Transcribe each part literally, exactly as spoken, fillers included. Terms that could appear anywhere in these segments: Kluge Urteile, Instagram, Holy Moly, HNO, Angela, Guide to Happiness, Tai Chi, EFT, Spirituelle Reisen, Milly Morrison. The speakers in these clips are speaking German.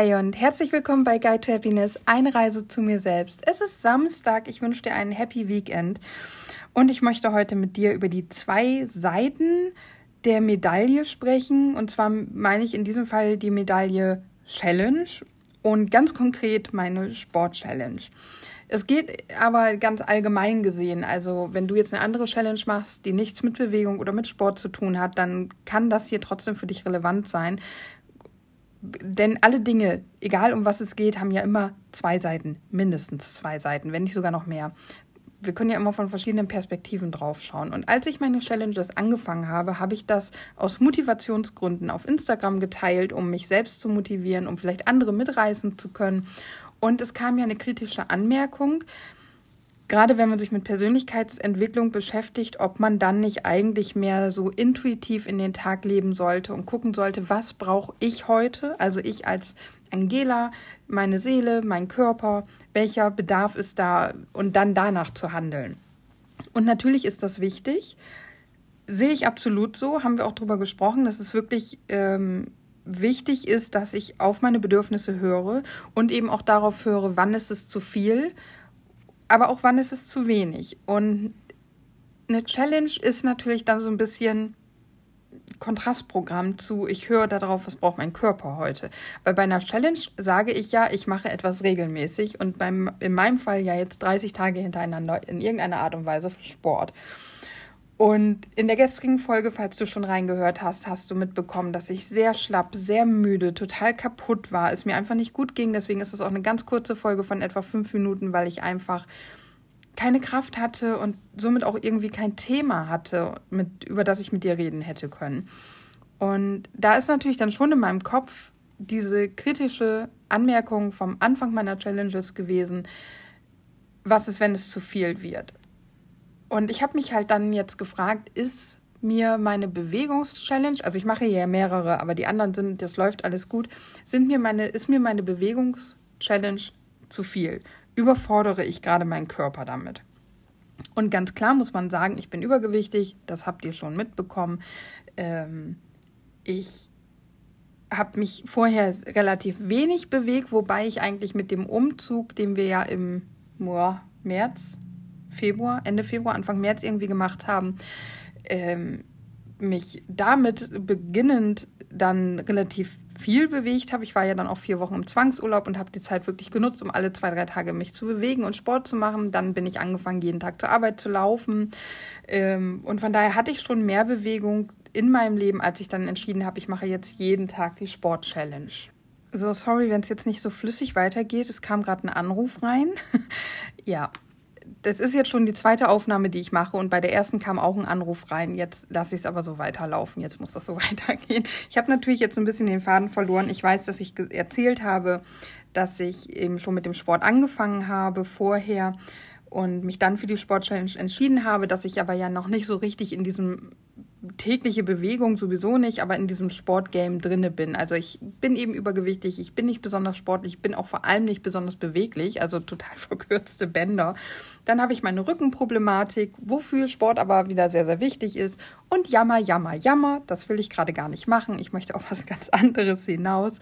Hi und herzlich willkommen bei Guide to Happiness, eine Reise zu mir selbst. Es ist Samstag, ich wünsche dir einen Happy Weekend und ich möchte heute mit dir über die zwei Seiten der Medaille sprechen. Und zwar meine ich in diesem Fall die Medaille Challenge und ganz konkret meine Sport-Challenge. Es geht aber ganz allgemein gesehen, also wenn du jetzt eine andere Challenge machst, die nichts mit Bewegung oder mit Sport zu tun hat, dann kann das hier trotzdem für dich relevant sein. Denn alle Dinge, egal um was es geht, haben ja immer zwei Seiten, mindestens zwei Seiten, wenn nicht sogar noch mehr. Wir können ja immer von verschiedenen Perspektiven drauf schauen. Und als ich meine Challenges angefangen habe, habe ich das aus Motivationsgründen auf Instagram geteilt, um mich selbst zu motivieren, um vielleicht andere mitreißen zu können. Und es kam ja eine kritische Anmerkung, gerade wenn man sich mit Persönlichkeitsentwicklung beschäftigt, ob man dann nicht eigentlich mehr so intuitiv in den Tag leben sollte und gucken sollte, was brauche ich heute, also ich als Angela, meine Seele, mein Körper, welcher Bedarf ist da und dann danach zu handeln. Und natürlich ist das wichtig, sehe ich absolut so, haben wir auch drüber gesprochen, dass es wirklich ähm, wichtig ist, dass ich auf meine Bedürfnisse höre und eben auch darauf höre, wann ist es zu viel, aber auch wann ist es zu wenig. Und eine Challenge ist natürlich dann so ein bisschen Kontrastprogramm zu, ich höre darauf, was braucht mein Körper heute. Weil bei einer Challenge sage ich ja, ich mache etwas regelmäßig und beim, in meinem Fall ja jetzt dreißig Tage hintereinander in irgendeiner Art und Weise Sport. Und in der gestrigen Folge, falls du schon reingehört hast, hast du mitbekommen, dass ich sehr schlapp, sehr müde, total kaputt war, es mir einfach nicht gut ging. Deswegen ist es auch eine ganz kurze Folge von etwa fünf Minuten, weil ich einfach keine Kraft hatte und somit auch irgendwie kein Thema hatte, mit, über das ich mit dir reden hätte können. Und da ist natürlich dann schon in meinem Kopf diese kritische Anmerkung vom Anfang meiner Challenges gewesen, was ist, wenn es zu viel wird? Und ich habe mich halt dann jetzt gefragt, ist mir meine Bewegungs-Challenge, also ich mache ja mehrere, aber die anderen sind, das läuft alles gut, sind mir meine, ist mir meine Bewegungs-Challenge zu viel? Überfordere ich gerade meinen Körper damit? Und ganz klar muss man sagen, ich bin übergewichtig, das habt ihr schon mitbekommen. Ähm, ich habe mich vorher relativ wenig bewegt, wobei ich eigentlich mit dem Umzug, den wir ja im boah, März... Februar, Ende Februar, Anfang März irgendwie gemacht haben, ähm, mich damit beginnend dann relativ viel bewegt habe. Ich war ja dann auch vier Wochen im Zwangsurlaub und habe die Zeit wirklich genutzt, um alle zwei, drei Tage mich zu bewegen und Sport zu machen. Dann bin ich angefangen, jeden Tag zur Arbeit zu laufen. Ähm, und von daher hatte ich schon mehr Bewegung in meinem Leben, als ich dann entschieden habe, ich mache jetzt jeden Tag die Sport-Challenge. So, sorry, wenn es jetzt nicht so flüssig weitergeht. Es kam gerade ein Anruf rein. Ja. Das ist jetzt schon die zweite Aufnahme, die ich mache und bei der ersten kam auch ein Anruf rein. Jetzt lasse ich es aber so weiterlaufen, jetzt muss das so weitergehen. Ich habe natürlich jetzt ein bisschen den Faden verloren. Ich weiß, dass ich erzählt habe, dass ich eben schon mit dem Sport angefangen habe vorher und mich dann für die Sport-Challenge entschieden habe, dass ich aber ja noch nicht so richtig in diesem tägliche Bewegung sowieso nicht, aber in diesem Sportgame drinne bin. Also ich bin eben übergewichtig, ich bin nicht besonders sportlich, ich bin auch vor allem nicht besonders beweglich, also total verkürzte Bänder. Dann habe ich meine Rückenproblematik, wofür Sport aber wieder sehr, sehr wichtig ist. Und jammer, jammer, jammer, das will ich gerade gar nicht machen. Ich möchte auf was ganz anderes hinaus.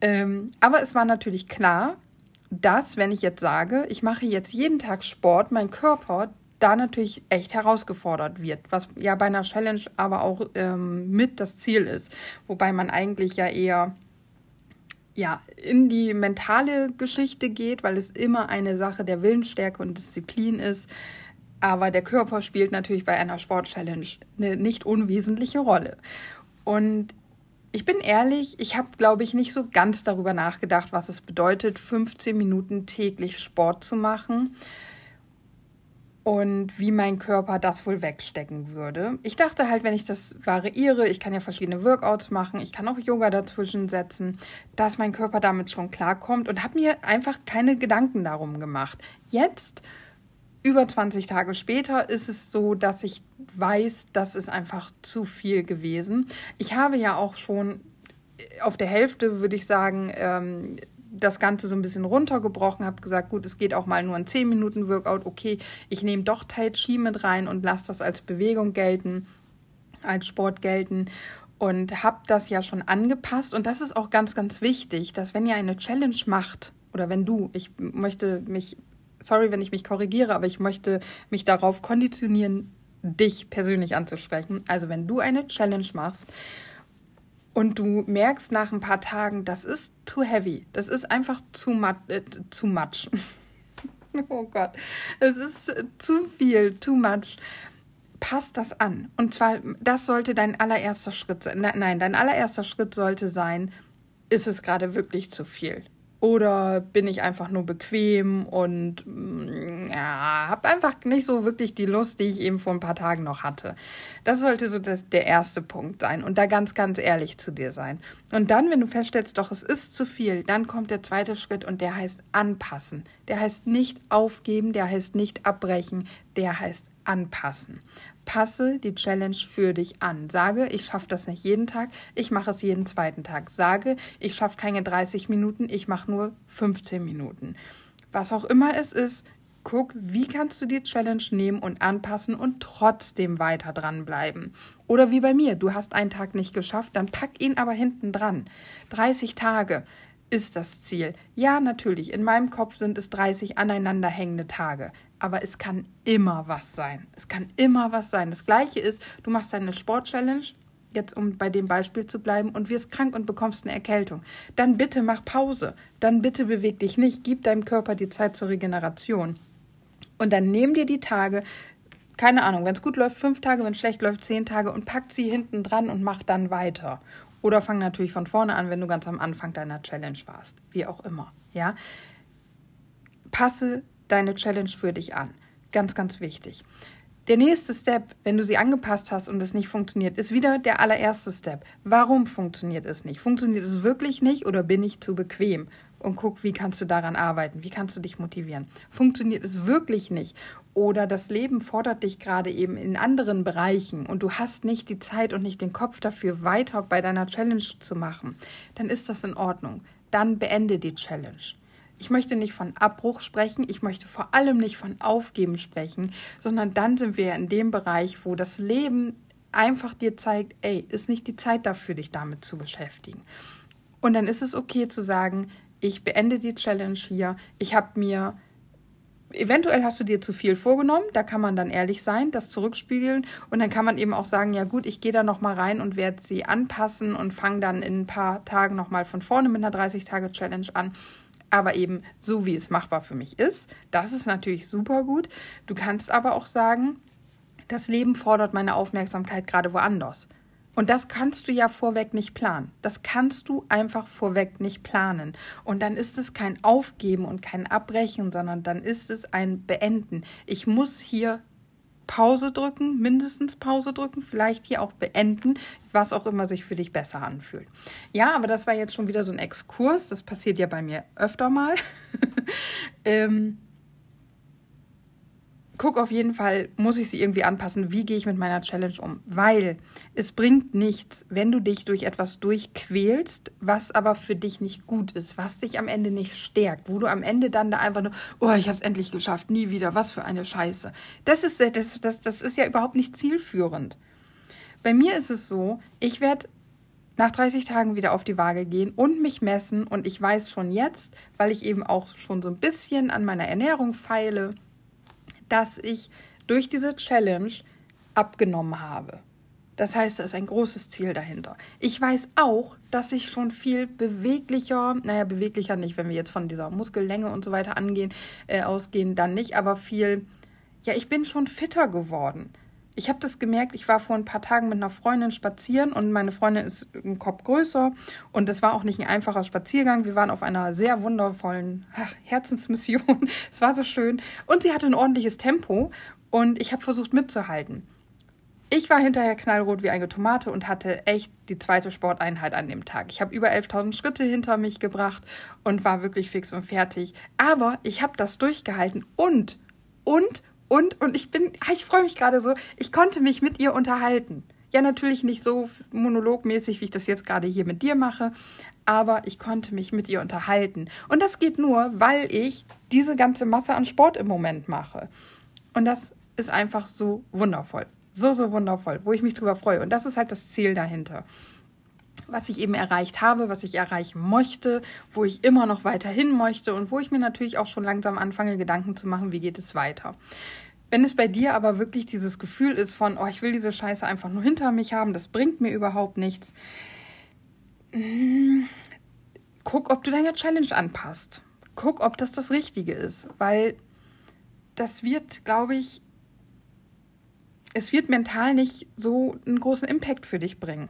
Ähm, aber es war natürlich klar, dass, wenn ich jetzt sage, ich mache jetzt jeden Tag Sport, mein Körper da natürlich echt herausgefordert wird, was ja bei einer Challenge aber auch ähm, mit das Ziel ist. Wobei man eigentlich ja eher ja, in die mentale Geschichte geht, weil es immer eine Sache der Willensstärke und Disziplin ist. Aber der Körper spielt natürlich bei einer Sport-Challenge eine nicht unwesentliche Rolle. Und ich bin ehrlich, ich habe, glaube ich, nicht so ganz darüber nachgedacht, was es bedeutet, fünfzehn Minuten täglich Sport zu machen. Und wie mein Körper das wohl wegstecken würde. Ich dachte halt, wenn ich das variiere, ich kann ja verschiedene Workouts machen, ich kann auch Yoga dazwischen setzen, dass mein Körper damit schon klarkommt und habe mir einfach keine Gedanken darum gemacht. Jetzt, über zwanzig Tage später, ist es so, dass ich weiß, das ist einfach zu viel gewesen. Ich habe ja auch schon auf der Hälfte, würde ich sagen, ähm, das Ganze so ein bisschen runtergebrochen, habe gesagt, gut, es geht auch mal nur ein zehn Minuten Workout, okay, ich nehme doch Tai Chi mit rein und lasse das als Bewegung gelten, als Sport gelten und habe das ja schon angepasst. Und das ist auch ganz, ganz wichtig, dass wenn ihr eine Challenge macht oder wenn du, ich möchte mich, sorry, wenn ich mich korrigiere, aber ich möchte mich darauf konditionieren, dich persönlich anzusprechen. Also wenn du eine Challenge machst und du merkst nach ein paar Tagen, das ist too heavy, das ist einfach zu mat- äh, too much. Oh Gott, es ist zu viel, too much. Passt das an. Und zwar, das sollte dein allererster Schritt sein. Nein, dein allererster Schritt sollte sein, ist es gerade wirklich zu viel? Oder bin ich einfach nur bequem und ja, habe einfach nicht so wirklich die Lust, die ich eben vor ein paar Tagen noch hatte. Das sollte so das, der erste Punkt sein und da ganz, ganz ehrlich zu dir sein. Und dann, wenn du feststellst, doch, es ist zu viel, dann kommt der zweite Schritt und der heißt anpassen. Der heißt nicht aufgeben, der heißt nicht abbrechen, der heißt anpassen. Passe die Challenge für dich an. Sage, ich schaffe das nicht jeden Tag, ich mache es jeden zweiten Tag. Sage, ich schaffe keine dreißig Minuten, ich mache nur fünfzehn Minuten. Was auch immer es ist, guck, wie kannst du die Challenge nehmen und anpassen und trotzdem weiter dranbleiben. Oder wie bei mir, du hast einen Tag nicht geschafft, dann pack ihn aber hinten dran. dreißig Tage ist das Ziel. Ja, natürlich, in meinem Kopf sind es dreißig aneinanderhängende Tage. Aber es kann immer was sein. Es kann immer was sein. Das Gleiche ist, du machst deine Sport-Challenge, jetzt um bei dem Beispiel zu bleiben, und wirst krank und bekommst eine Erkältung. Dann bitte mach Pause. Dann bitte beweg dich nicht. Gib deinem Körper die Zeit zur Regeneration. Und dann nimm dir die Tage, keine Ahnung, wenn es gut läuft, fünf Tage, wenn es schlecht läuft, zehn Tage und pack sie hinten dran und mach dann weiter. Oder fang natürlich von vorne an, wenn du ganz am Anfang deiner Challenge warst. Wie auch immer. Ja? Passe deine Challenge für dich an. Ganz, ganz wichtig. Der nächste Step, wenn du sie angepasst hast und es nicht funktioniert, ist wieder der allererste Step. Warum funktioniert es nicht? Funktioniert es wirklich nicht oder bin ich zu bequem? Und guck, wie kannst du daran arbeiten? Wie kannst du dich motivieren? Funktioniert es wirklich nicht? Oder das Leben fordert dich gerade eben in anderen Bereichen und du hast nicht die Zeit und nicht den Kopf dafür, weiter bei deiner Challenge zu machen. Dann ist das in Ordnung. Dann beende die Challenge. Ich möchte nicht von Abbruch sprechen, ich möchte vor allem nicht von Aufgeben sprechen, sondern dann sind wir in dem Bereich, wo das Leben einfach dir zeigt, ey, ist nicht die Zeit dafür, dich damit zu beschäftigen. Und dann ist es okay zu sagen, ich beende die Challenge hier, ich habe mir, eventuell hast du dir zu viel vorgenommen, da kann man dann ehrlich sein, das zurückspiegeln und dann kann man eben auch sagen, ja gut, ich gehe da nochmal rein und werde sie anpassen und fange dann in ein paar Tagen nochmal von vorne mit einer dreißig Tage Challenge an. Aber eben so, wie es machbar für mich ist. Das ist natürlich super gut. Du kannst aber auch sagen, das Leben fordert meine Aufmerksamkeit gerade woanders. Und das kannst du ja vorweg nicht planen. Das kannst du einfach vorweg nicht planen. Und dann ist es kein Aufgeben und kein Abbrechen, sondern dann ist es ein Beenden. Ich muss hier Pause drücken, mindestens Pause drücken, vielleicht hier auch beenden, was auch immer sich für dich besser anfühlt. Ja, aber das war jetzt schon wieder so ein Exkurs, das passiert ja bei mir öfter mal. ähm, guck auf jeden Fall, muss ich sie irgendwie anpassen, wie gehe ich mit meiner Challenge um? Weil es bringt nichts, wenn du dich durch etwas durchquälst, was aber für dich nicht gut ist, was dich am Ende nicht stärkt, wo du am Ende dann da einfach nur, oh, ich habe es endlich geschafft, nie wieder, was für eine Scheiße. Das ist, das, das, das ist ja überhaupt nicht zielführend. Bei mir ist es so, ich werde nach dreißig Tagen wieder auf die Waage gehen und mich messen und ich weiß schon jetzt, weil ich eben auch schon so ein bisschen an meiner Ernährung feile, dass ich durch diese Challenge abgenommen habe. Das heißt, da ist ein großes Ziel dahinter. Ich weiß auch, dass ich schon viel beweglicher, naja, beweglicher nicht, wenn wir jetzt von dieser Muskellänge und so weiter angehen, äh, ausgehen, dann nicht, aber viel, ja, ich bin schon fitter geworden. Ich habe das gemerkt, ich war vor ein paar Tagen mit einer Freundin spazieren und meine Freundin ist im Kopf größer und das war auch nicht ein einfacher Spaziergang. Wir waren auf einer sehr wundervollen ach, Herzensmission, es war so schön und sie hatte ein ordentliches Tempo und ich habe versucht mitzuhalten. Ich war hinterher knallrot wie eine Tomate und hatte echt die zweite Sporteinheit an dem Tag. Ich habe über elftausend Schritte hinter mich gebracht und war wirklich fix und fertig, aber ich habe das durchgehalten und, und, Und, und ich bin, ich freue mich gerade so, ich konnte mich mit ihr unterhalten. Ja, natürlich nicht so monologmäßig, wie ich das jetzt gerade hier mit dir mache, aber ich konnte mich mit ihr unterhalten. Und das geht nur, weil ich diese ganze Masse an Sport im Moment mache. Und das ist einfach so wundervoll. So, so wundervoll, wo ich mich drüber freue. Und das ist halt das Ziel dahinter. Was ich eben erreicht habe, was ich erreichen möchte, wo ich immer noch weiterhin möchte und wo ich mir natürlich auch schon langsam anfange, Gedanken zu machen, wie geht es weiter. Wenn es bei dir aber wirklich dieses Gefühl ist von, oh, ich will diese Scheiße einfach nur hinter mich haben, das bringt mir überhaupt nichts, guck, ob du deine Challenge anpasst. Guck, ob das das Richtige ist, weil das wird, glaube ich, es wird mental nicht so einen großen Impact für dich bringen.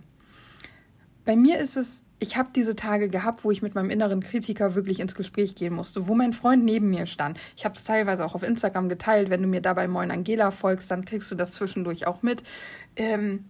Bei mir ist es, ich habe diese Tage gehabt, wo ich mit meinem inneren Kritiker wirklich ins Gespräch gehen musste, wo mein Freund neben mir stand. Ich habe es teilweise auch auf Instagram geteilt. Wenn du mir dabei Moin Angela folgst, dann kriegst du das zwischendurch auch mit. Ähm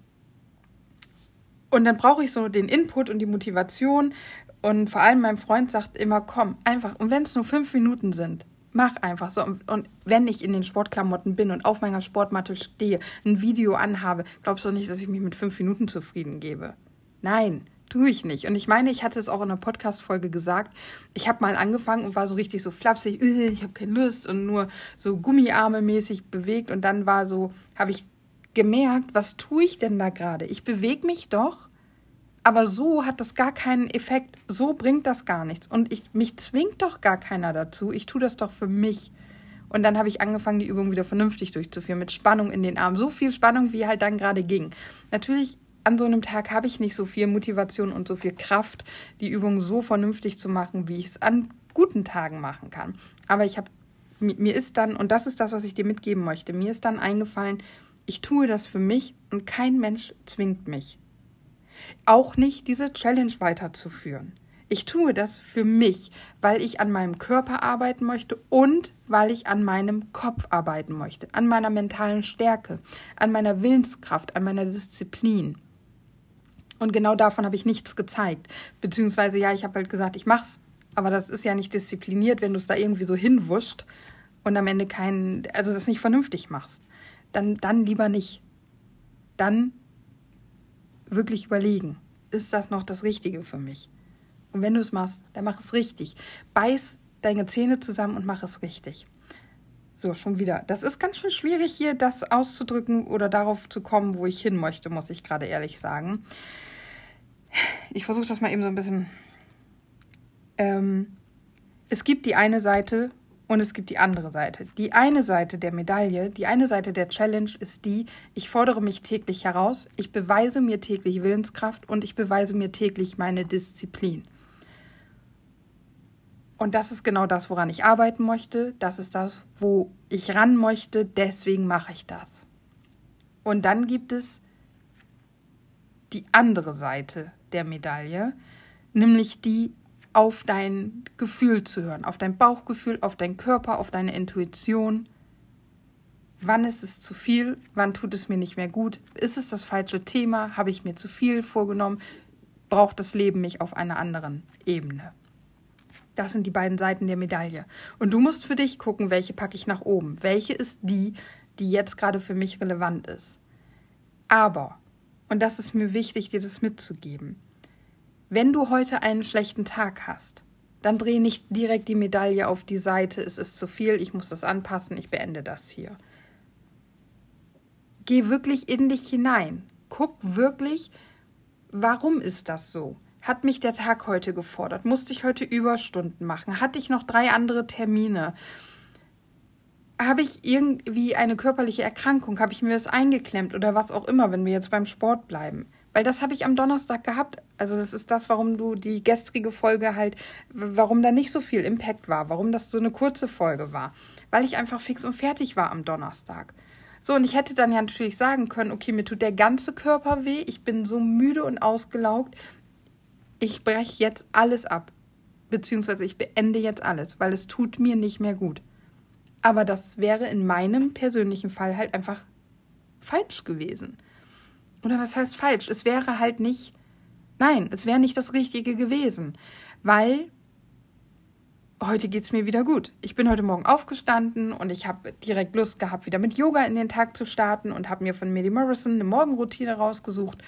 und dann brauche ich so den Input und die Motivation. Und vor allem mein Freund sagt immer, komm, einfach, und wenn es nur fünf Minuten sind, mach einfach so. Und wenn ich in den Sportklamotten bin und auf meiner Sportmatte stehe, ein Video anhabe, glaubst du nicht, dass ich mich mit fünf Minuten zufrieden gebe? Nein, tue ich nicht. Und ich meine, ich hatte es auch in einer Podcast-Folge gesagt, ich habe mal angefangen und war so richtig so flapsig, ich habe keine Lust und nur so gummiarme-mäßig bewegt. Und dann war so, habe ich gemerkt, was tue ich denn da gerade? Ich bewege mich doch, aber so hat das gar keinen Effekt, so bringt das gar nichts. Und ich, mich zwingt doch gar keiner dazu, ich tue das doch für mich. Und dann habe ich angefangen, die Übung wieder vernünftig durchzuführen, mit Spannung in den Armen, so viel Spannung, wie halt dann gerade ging. Natürlich, an so einem Tag habe ich nicht so viel Motivation und so viel Kraft, die Übung so vernünftig zu machen, wie ich es an guten Tagen machen kann. Aber ich habe, mir ist dann, und das ist das, was ich dir mitgeben möchte, mir ist dann eingefallen, ich tue das für mich und kein Mensch zwingt mich. Auch nicht, diese Challenge weiterzuführen. Ich tue das für mich, weil ich an meinem Körper arbeiten möchte und weil ich an meinem Kopf arbeiten möchte, an meiner mentalen Stärke, an meiner Willenskraft, an meiner Disziplin. Und genau davon habe ich nichts gezeigt. Beziehungsweise, ja, ich habe halt gesagt, ich mach's, aber das ist ja nicht diszipliniert, wenn du es da irgendwie so hinwuschst und am Ende keinen, also das nicht vernünftig machst. Dann, dann lieber nicht. Dann wirklich überlegen, ist das noch das Richtige für mich? Und wenn du es machst, dann mach es richtig. Beiß deine Zähne zusammen und mach es richtig. So, schon wieder. Das ist ganz schön schwierig, hier das auszudrücken oder darauf zu kommen, wo ich hin möchte, muss ich gerade ehrlich sagen. Ich versuche das mal eben so ein bisschen. Ähm, es gibt die eine Seite und es gibt die andere Seite. Die eine Seite der Medaille, die eine Seite der Challenge ist die, ich fordere mich täglich heraus, ich beweise mir täglich Willenskraft und ich beweise mir täglich meine Disziplin. Und das ist genau das, woran ich arbeiten möchte. Das ist das, wo ich ran möchte. Deswegen mache ich das. Und dann gibt es die andere Seite der Medaille, nämlich die, auf dein Gefühl zu hören, auf dein Bauchgefühl, auf deinen Körper, auf deine Intuition. Wann ist es zu viel? Wann tut es mir nicht mehr gut? Ist es das falsche Thema? Habe ich mir zu viel vorgenommen? Braucht das Leben mich auf einer anderen Ebene? Das sind die beiden Seiten der Medaille. Und du musst für dich gucken, welche packe ich nach oben. Welche ist die, die jetzt gerade für mich relevant ist. Aber, und das ist mir wichtig, dir das mitzugeben, wenn du heute einen schlechten Tag hast, dann dreh nicht direkt die Medaille auf die Seite, es ist zu viel, ich muss das anpassen, ich beende das hier. Geh wirklich in dich hinein. Guck wirklich, warum ist das so? Hat mich der Tag heute gefordert? Musste ich heute Überstunden machen? Hatte ich noch drei andere Termine? Habe ich irgendwie eine körperliche Erkrankung? Habe ich mir das eingeklemmt oder was auch immer, wenn wir jetzt beim Sport bleiben? Weil das habe ich am Donnerstag gehabt. Also das ist das, warum du die gestrige Folge halt, warum da nicht so viel Impact war, warum das so eine kurze Folge war. Weil ich einfach fix und fertig war am Donnerstag. So, und ich hätte dann ja natürlich sagen können, okay, mir tut der ganze Körper weh, ich bin so müde und ausgelaugt, ich breche jetzt alles ab, beziehungsweise ich beende jetzt alles, weil es tut mir nicht mehr gut. Aber das wäre in meinem persönlichen Fall halt einfach falsch gewesen. Oder was heißt falsch? Es wäre halt nicht, nein, es wäre nicht das Richtige gewesen, weil heute geht es mir wieder gut. Ich bin heute Morgen aufgestanden und ich habe direkt Lust gehabt, wieder mit Yoga in den Tag zu starten und habe mir von Milly Morrison eine Morgenroutine rausgesucht.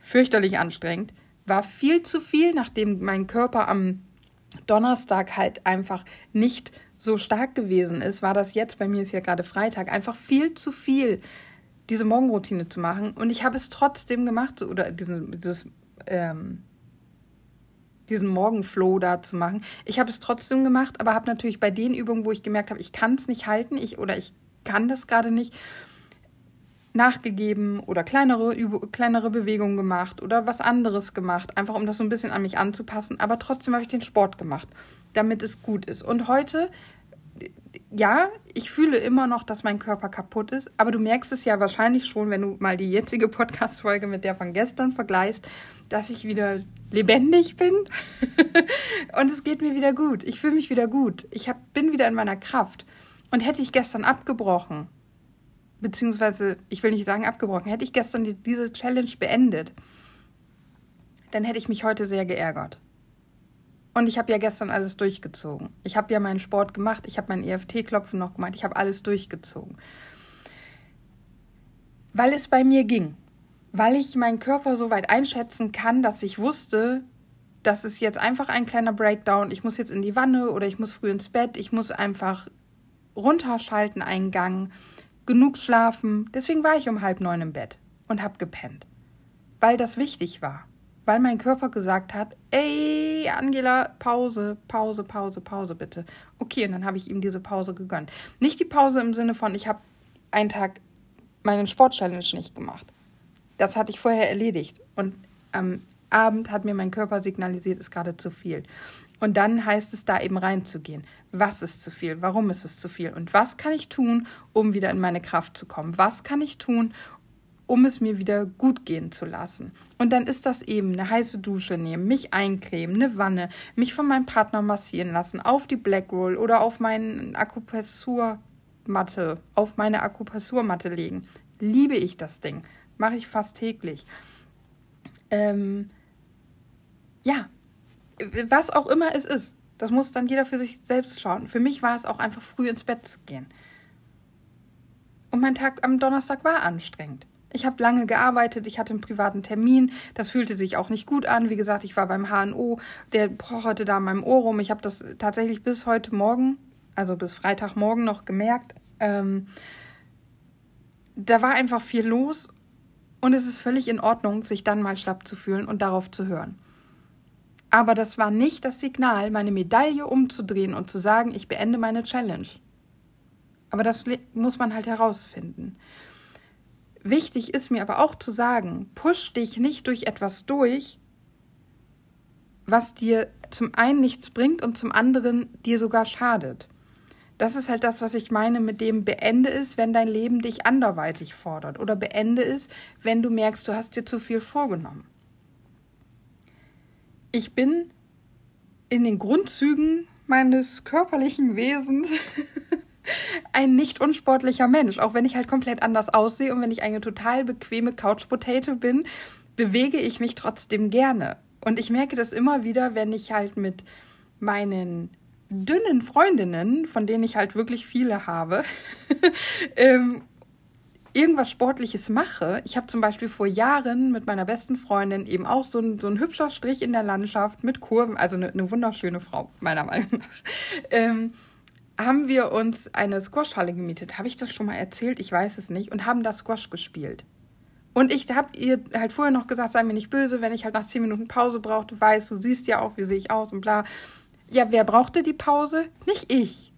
Fürchterlich anstrengend. War viel zu viel, nachdem mein Körper am Donnerstag halt einfach nicht so stark gewesen ist, war das jetzt, bei mir ist ja gerade Freitag, einfach viel zu viel diese Morgenroutine zu machen. Und ich habe es trotzdem gemacht, oder diesen, dieses, ähm, diesen Morgenflow da zu machen. Ich habe es trotzdem gemacht, aber habe natürlich bei den Übungen, wo ich gemerkt habe, ich kann es nicht halten, ich oder ich kann das gerade nicht, nachgegeben oder kleinere, Üb- kleinere Bewegungen gemacht oder was anderes gemacht, einfach um das so ein bisschen an mich anzupassen. Aber trotzdem habe ich den Sport gemacht, damit es gut ist. Und heute, ja, ich fühle immer noch, dass mein Körper kaputt ist, aber du merkst es ja wahrscheinlich schon, wenn du mal die jetzige Podcast-Folge mit der von gestern vergleichst, dass ich wieder lebendig bin und es geht mir wieder gut. Ich fühle mich wieder gut. Ich hab, bin wieder in meiner Kraft. Und hätte ich gestern abgebrochen, beziehungsweise, ich will nicht sagen abgebrochen, hätte ich gestern die, diese Challenge beendet, dann hätte ich mich heute sehr geärgert. Und ich habe ja gestern alles durchgezogen. Ich habe ja meinen Sport gemacht, ich habe mein E F T-Klopfen noch gemacht, ich habe alles durchgezogen. Weil es bei mir ging. Weil ich meinen Körper so weit einschätzen kann, dass ich wusste, das ist jetzt einfach ein kleiner Breakdown, ich muss jetzt in die Wanne oder ich muss früh ins Bett, ich muss einfach runterschalten einen Gang, genug schlafen. Deswegen war ich um halb neun im Bett und habe gepennt, weil das wichtig war, weil mein Körper gesagt hat, ey, Angela, Pause, Pause, Pause, Pause bitte. Okay, und dann habe ich ihm diese Pause gegönnt. Nicht die Pause im Sinne von, ich habe einen Tag meinen Sport-Challenge nicht gemacht. Das hatte ich vorher erledigt und am Abend hat mir mein Körper signalisiert, ist gerade zu viel. Und dann heißt es, da eben reinzugehen. Was ist zu viel? Warum ist es zu viel? Und was kann ich tun, um wieder in meine Kraft zu kommen? Was kann ich tun, um es mir wieder gut gehen zu lassen? Und dann ist das eben eine heiße Dusche nehmen, mich eincremen, eine Wanne, mich von meinem Partner massieren lassen, auf die Blackroll oder auf meine Akupressurmatte, auf meine Akupressurmatte legen. Liebe ich das Ding. Mache ich fast täglich. Ähm, ja. Was auch immer es ist, das muss dann jeder für sich selbst schauen. Für mich war es auch einfach früh ins Bett zu gehen. Und mein Tag am Donnerstag war anstrengend. Ich habe lange gearbeitet, ich hatte einen privaten Termin, das fühlte sich auch nicht gut an. Wie gesagt, ich war beim H N O, der pocherte da an meinem Ohr rum. Ich habe das tatsächlich bis heute Morgen, also bis Freitagmorgen noch gemerkt. Ähm, da war einfach viel los und es ist völlig in Ordnung, sich dann mal schlapp zu fühlen und darauf zu hören. Aber das war nicht das Signal, meine Medaille umzudrehen und zu sagen, ich beende meine Challenge. Aber das muss man halt herausfinden. Wichtig ist mir aber auch zu sagen, push dich nicht durch etwas durch, was dir zum einen nichts bringt und zum anderen dir sogar schadet. Das ist halt das, was ich meine mit dem beende es, wenn dein Leben dich anderweitig fordert. Oder beende es, wenn du merkst, du hast dir zu viel vorgenommen. Ich bin in den Grundzügen meines körperlichen Wesens ein nicht unsportlicher Mensch. Auch wenn ich halt komplett anders aussehe und wenn ich eine total bequeme Couch-Potato bin, bewege ich mich trotzdem gerne. Und ich merke das immer wieder, wenn ich halt mit meinen dünnen Freundinnen, von denen ich halt wirklich viele habe, ähm, irgendwas Sportliches mache. Ich habe zum Beispiel vor Jahren mit meiner besten Freundin eben auch so ein, so ein hübscher Strich in der Landschaft mit Kurven, also eine, eine wunderschöne Frau, meiner Meinung nach, ähm, haben wir uns eine Squash-Halle gemietet. Habe ich das schon mal erzählt? Ich weiß es nicht. Und haben da Squash gespielt. Und ich habe ihr halt vorher noch gesagt, sei mir nicht böse, wenn ich halt nach zehn Minuten Pause brauchte, du weißt, du siehst ja auch, wie sehe ich aus und bla. Ja, wer brauchte die Pause? Nicht ich.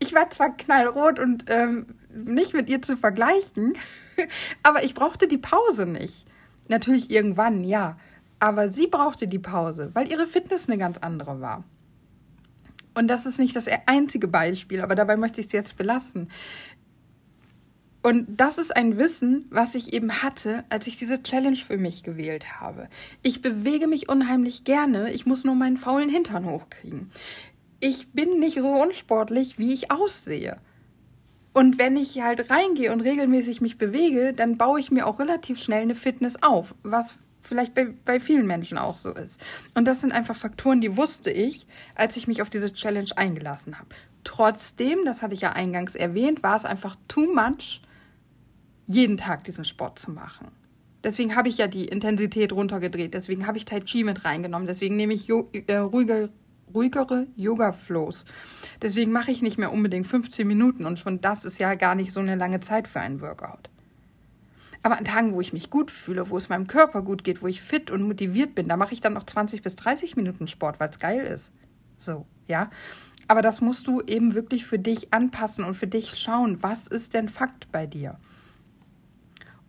Ich war zwar knallrot und... Ähm, nicht mit ihr zu vergleichen, aber ich brauchte die Pause nicht. Natürlich irgendwann, ja, aber sie brauchte die Pause, weil ihre Fitness eine ganz andere war. Und das ist nicht das einzige Beispiel, aber dabei möchte ich es jetzt belassen. Und das ist ein Wissen, was ich eben hatte, als ich diese Challenge für mich gewählt habe. Ich bewege mich unheimlich gerne, ich muss nur meinen faulen Hintern hochkriegen. Ich bin nicht so unsportlich, wie ich aussehe. Und wenn ich halt reingehe und regelmäßig mich bewege, dann baue ich mir auch relativ schnell eine Fitness auf, was vielleicht bei, bei vielen Menschen auch so ist. Und das sind einfach Faktoren, die wusste ich, als ich mich auf diese Challenge eingelassen habe. Trotzdem, das hatte ich ja eingangs erwähnt, war es einfach too much, jeden Tag diesen Sport zu machen. Deswegen habe ich ja die Intensität runtergedreht, deswegen habe ich Tai Chi mit reingenommen, deswegen nehme ich jo- äh, ruhiger ruhigere Yoga-Flows. Deswegen mache ich nicht mehr unbedingt fünfzehn Minuten und schon das ist ja gar nicht so eine lange Zeit für einen Workout. Aber an Tagen, wo ich mich gut fühle, wo es meinem Körper gut geht, wo ich fit und motiviert bin, da mache ich dann noch zwanzig bis dreißig Minuten Sport, weil es geil ist. So, ja. Aber das musst du eben wirklich für dich anpassen und für dich schauen, was ist denn Fakt bei dir?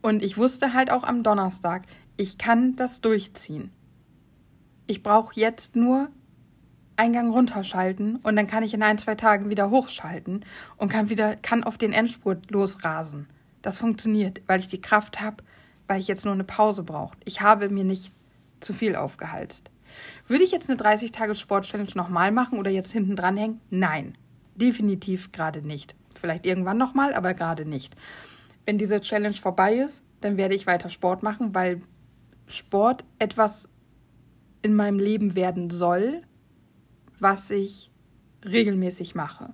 Und ich wusste halt auch am Donnerstag, ich kann das durchziehen. Ich brauche jetzt nur einen Gang runterschalten und dann kann ich in ein, zwei Tagen wieder hochschalten und kann wieder kann auf den Endspurt losrasen. Das funktioniert, weil ich die Kraft habe, weil ich jetzt nur eine Pause brauche. Ich habe mir nicht zu viel aufgehalst. Würde ich jetzt eine dreißig-Tage-Sport-Challenge nochmal machen oder jetzt hinten dranhängen? Nein, definitiv gerade nicht. Vielleicht irgendwann nochmal, aber gerade nicht. Wenn diese Challenge vorbei ist, dann werde ich weiter Sport machen, weil Sport etwas in meinem Leben werden soll, was ich regelmäßig mache.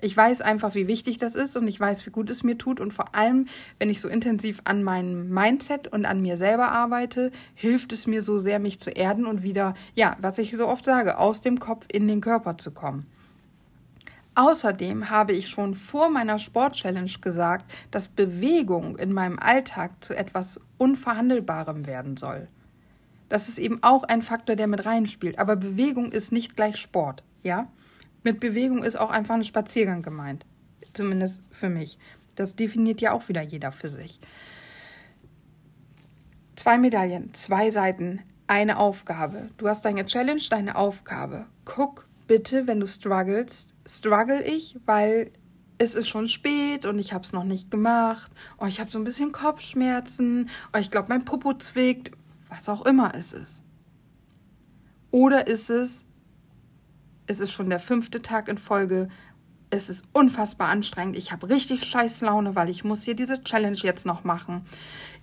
Ich weiß einfach, wie wichtig das ist und ich weiß, wie gut es mir tut. Und vor allem, wenn ich so intensiv an meinem Mindset und an mir selber arbeite, hilft es mir so sehr, mich zu erden und wieder, ja, was ich so oft sage, aus dem Kopf in den Körper zu kommen. Außerdem habe ich schon vor meiner Sport-Challenge gesagt, dass Bewegung in meinem Alltag zu etwas Unverhandelbarem werden soll. Das ist eben auch ein Faktor, der mit reinspielt. Aber Bewegung ist nicht gleich Sport, ja? Mit Bewegung ist auch einfach ein Spaziergang gemeint, zumindest für mich. Das definiert ja auch wieder jeder für sich. Zwei Medaillen, zwei Seiten, eine Aufgabe. Du hast deine Challenge, deine Aufgabe. Guck bitte, wenn du strugglest, struggle ich, weil es ist schon spät und ich habe es noch nicht gemacht. Oh, ich habe so ein bisschen Kopfschmerzen. Oh, ich glaube, mein Popo zwickt. Was auch immer es ist. Oder ist es, es ist schon der fünfte Tag in Folge, es ist unfassbar anstrengend, ich habe richtig scheiß Laune, weil ich muss hier diese Challenge jetzt noch machen.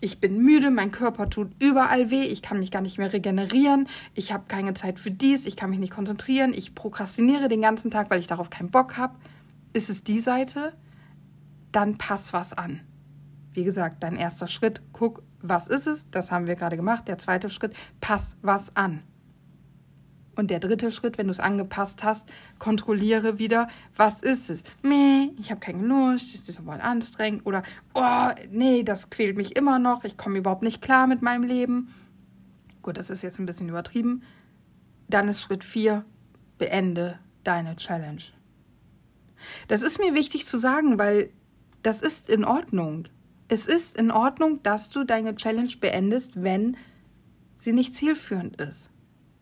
Ich bin müde, mein Körper tut überall weh, ich kann mich gar nicht mehr regenerieren, ich habe keine Zeit für dies, ich kann mich nicht konzentrieren, ich prokrastiniere den ganzen Tag, weil ich darauf keinen Bock habe. Ist es die Seite? Dann pass was an. Wie gesagt, dein erster Schritt, guck, was ist es? Das haben wir gerade gemacht. Der zweite Schritt, pass was an. Und der dritte Schritt, wenn du es angepasst hast, kontrolliere wieder, was ist es? Meh, ich habe keine Lust, es ist aber anstrengend. Oder, oh, nee, das quält mich immer noch, ich komme überhaupt nicht klar mit meinem Leben. Gut, das ist jetzt ein bisschen übertrieben. Dann ist Schritt vier, beende deine Challenge. Das ist mir wichtig zu sagen, weil das ist in Ordnung. Es ist in Ordnung, dass du deine Challenge beendest, wenn sie nicht zielführend ist.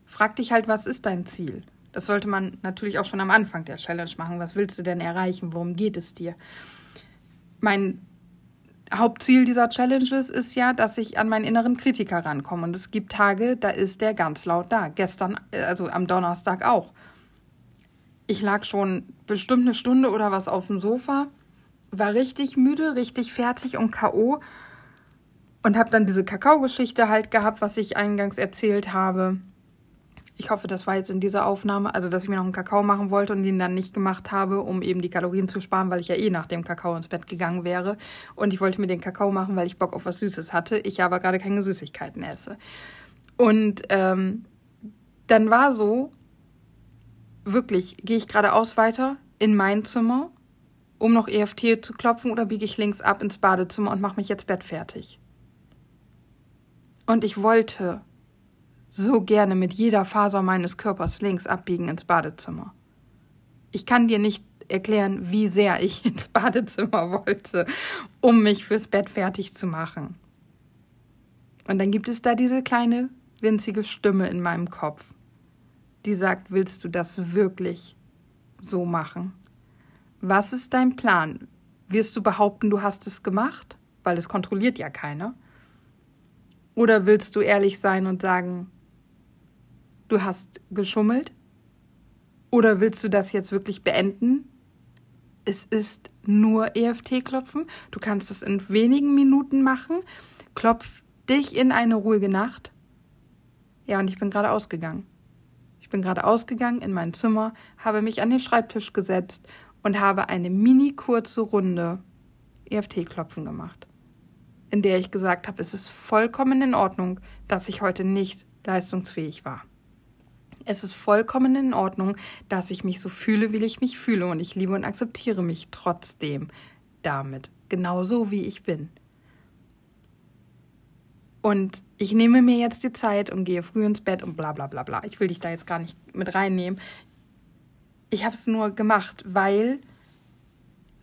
Frag dich halt, was ist dein Ziel? Das sollte man natürlich auch schon am Anfang der Challenge machen. Was willst du denn erreichen? Worum geht es dir? Mein Hauptziel dieser Challenges ist ja, dass ich an meinen inneren Kritiker rankomme. Und es gibt Tage, da ist der ganz laut da. Gestern, also am Donnerstag auch. Ich lag schon bestimmt eine Stunde oder was auf dem Sofa, war richtig müde, richtig fertig und K O und habe dann diese Kakao-Geschichte halt gehabt, was ich eingangs erzählt habe. Ich hoffe, das war jetzt in dieser Aufnahme, also dass ich mir noch einen Kakao machen wollte und den dann nicht gemacht habe, um eben die Kalorien zu sparen, weil ich ja eh nach dem Kakao ins Bett gegangen wäre. Und ich wollte mir den Kakao machen, weil ich Bock auf was Süßes hatte, ich aber gerade keine Süßigkeiten esse. Und ähm, dann war so, wirklich, gehe ich geradeaus weiter in mein Zimmer, um noch E F T zu klopfen, oder biege ich links ab ins Badezimmer und mache mich jetzt bettfertig? Und ich wollte so gerne mit jeder Faser meines Körpers links abbiegen ins Badezimmer. Ich kann dir nicht erklären, wie sehr ich ins Badezimmer wollte, um mich fürs Bett fertig zu machen. Und dann gibt es da diese kleine, winzige Stimme in meinem Kopf, die sagt, willst du das wirklich so machen? Was ist dein Plan? Wirst du behaupten, du hast es gemacht? Weil es kontrolliert ja keiner. Oder willst du ehrlich sein und sagen, du hast geschummelt? Oder willst du das jetzt wirklich beenden? Es ist nur E F T-Klopfen. Du kannst es in wenigen Minuten machen. Klopf dich in eine ruhige Nacht. Ja, und ich bin gerade ausgegangen. Ich bin gerade ausgegangen in mein Zimmer, habe mich an den Schreibtisch gesetzt und habe eine mini-kurze Runde E F T-Klopfen gemacht, in der ich gesagt habe, es ist vollkommen in Ordnung, dass ich heute nicht leistungsfähig war. Es ist vollkommen in Ordnung, dass ich mich so fühle, wie ich mich fühle. Und ich liebe und akzeptiere mich trotzdem damit, genauso wie ich bin. und ich nehme mir jetzt die Zeit und gehe früh ins Bett und bla bla bla bla. Ich will dich da jetzt gar nicht mit reinnehmen. Ich habe es nur gemacht, weil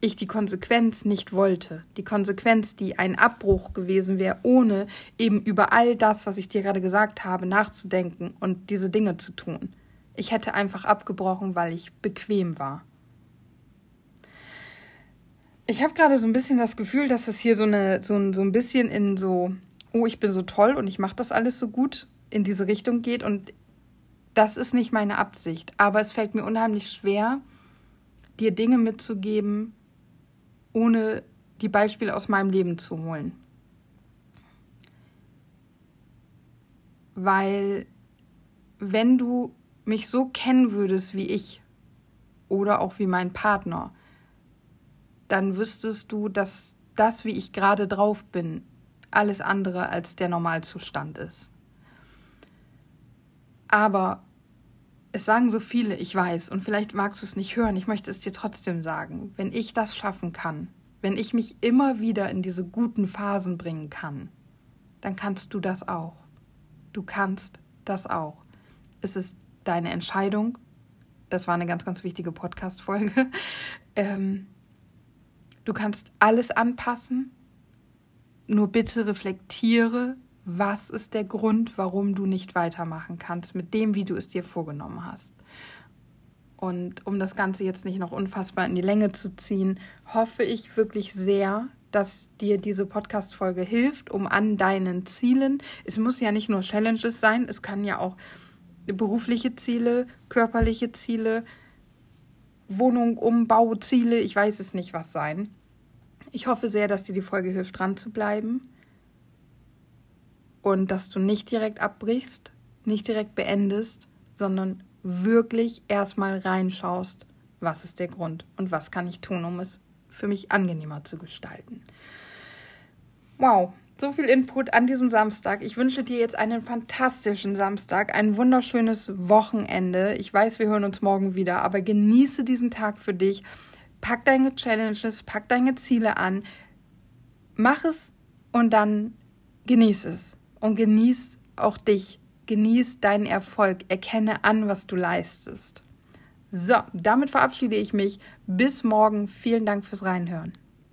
ich die Konsequenz nicht wollte. Die Konsequenz, die ein Abbruch gewesen wäre, ohne eben über all das, was ich dir gerade gesagt habe, nachzudenken und diese Dinge zu tun. Ich hätte einfach abgebrochen, weil ich bequem war. Ich habe gerade so ein bisschen das Gefühl, dass es hier so, eine, so, ein, so ein bisschen in so, oh, ich bin so toll und ich mache das alles so gut, in diese Richtung geht. Und das ist nicht meine Absicht. Aber es fällt mir unheimlich schwer, dir Dinge mitzugeben, ohne die Beispiele aus meinem Leben zu holen. Weil wenn du mich so kennen würdest wie ich oder auch wie mein Partner, dann wüsstest du, dass das, wie ich gerade drauf bin, alles andere als der Normalzustand ist. Aber es sagen so viele, ich weiß, und vielleicht magst du es nicht hören, ich möchte es dir trotzdem sagen. Wenn ich das schaffen kann, wenn ich mich immer wieder in diese guten Phasen bringen kann, dann kannst du das auch. Du kannst das auch. Es ist deine Entscheidung. Das war eine ganz, ganz wichtige Podcast-Folge. Ähm, du kannst alles anpassen. Nur bitte reflektiere, was ist der Grund, warum du nicht weitermachen kannst mit dem, wie du es dir vorgenommen hast. Und um das Ganze jetzt nicht noch unfassbar in die Länge zu ziehen, hoffe ich wirklich sehr, dass dir diese Podcast-Folge hilft, um an deinen Zielen, es muss ja nicht nur Challenges sein, es kann ja auch berufliche Ziele, körperliche Ziele, Wohnung, Umbau, Ziele, ich weiß es nicht, was sein. Ich hoffe sehr, dass dir die Folge hilft, dran zu bleiben. Und dass du nicht direkt abbrichst, nicht direkt beendest, sondern wirklich erstmal reinschaust, was ist der Grund und was kann ich tun, um es für mich angenehmer zu gestalten. Wow, so viel Input an diesem Samstag. Ich wünsche dir jetzt einen fantastischen Samstag, ein wunderschönes Wochenende. Ich weiß, wir hören uns morgen wieder, aber genieße diesen Tag für dich. Pack deine Challenges, pack deine Ziele an, mach es und dann genieß es. Und genieß auch dich, genieß deinen Erfolg, erkenne an, was du leistest. So, damit verabschiede ich mich. Bis morgen. Vielen Dank fürs Reinhören.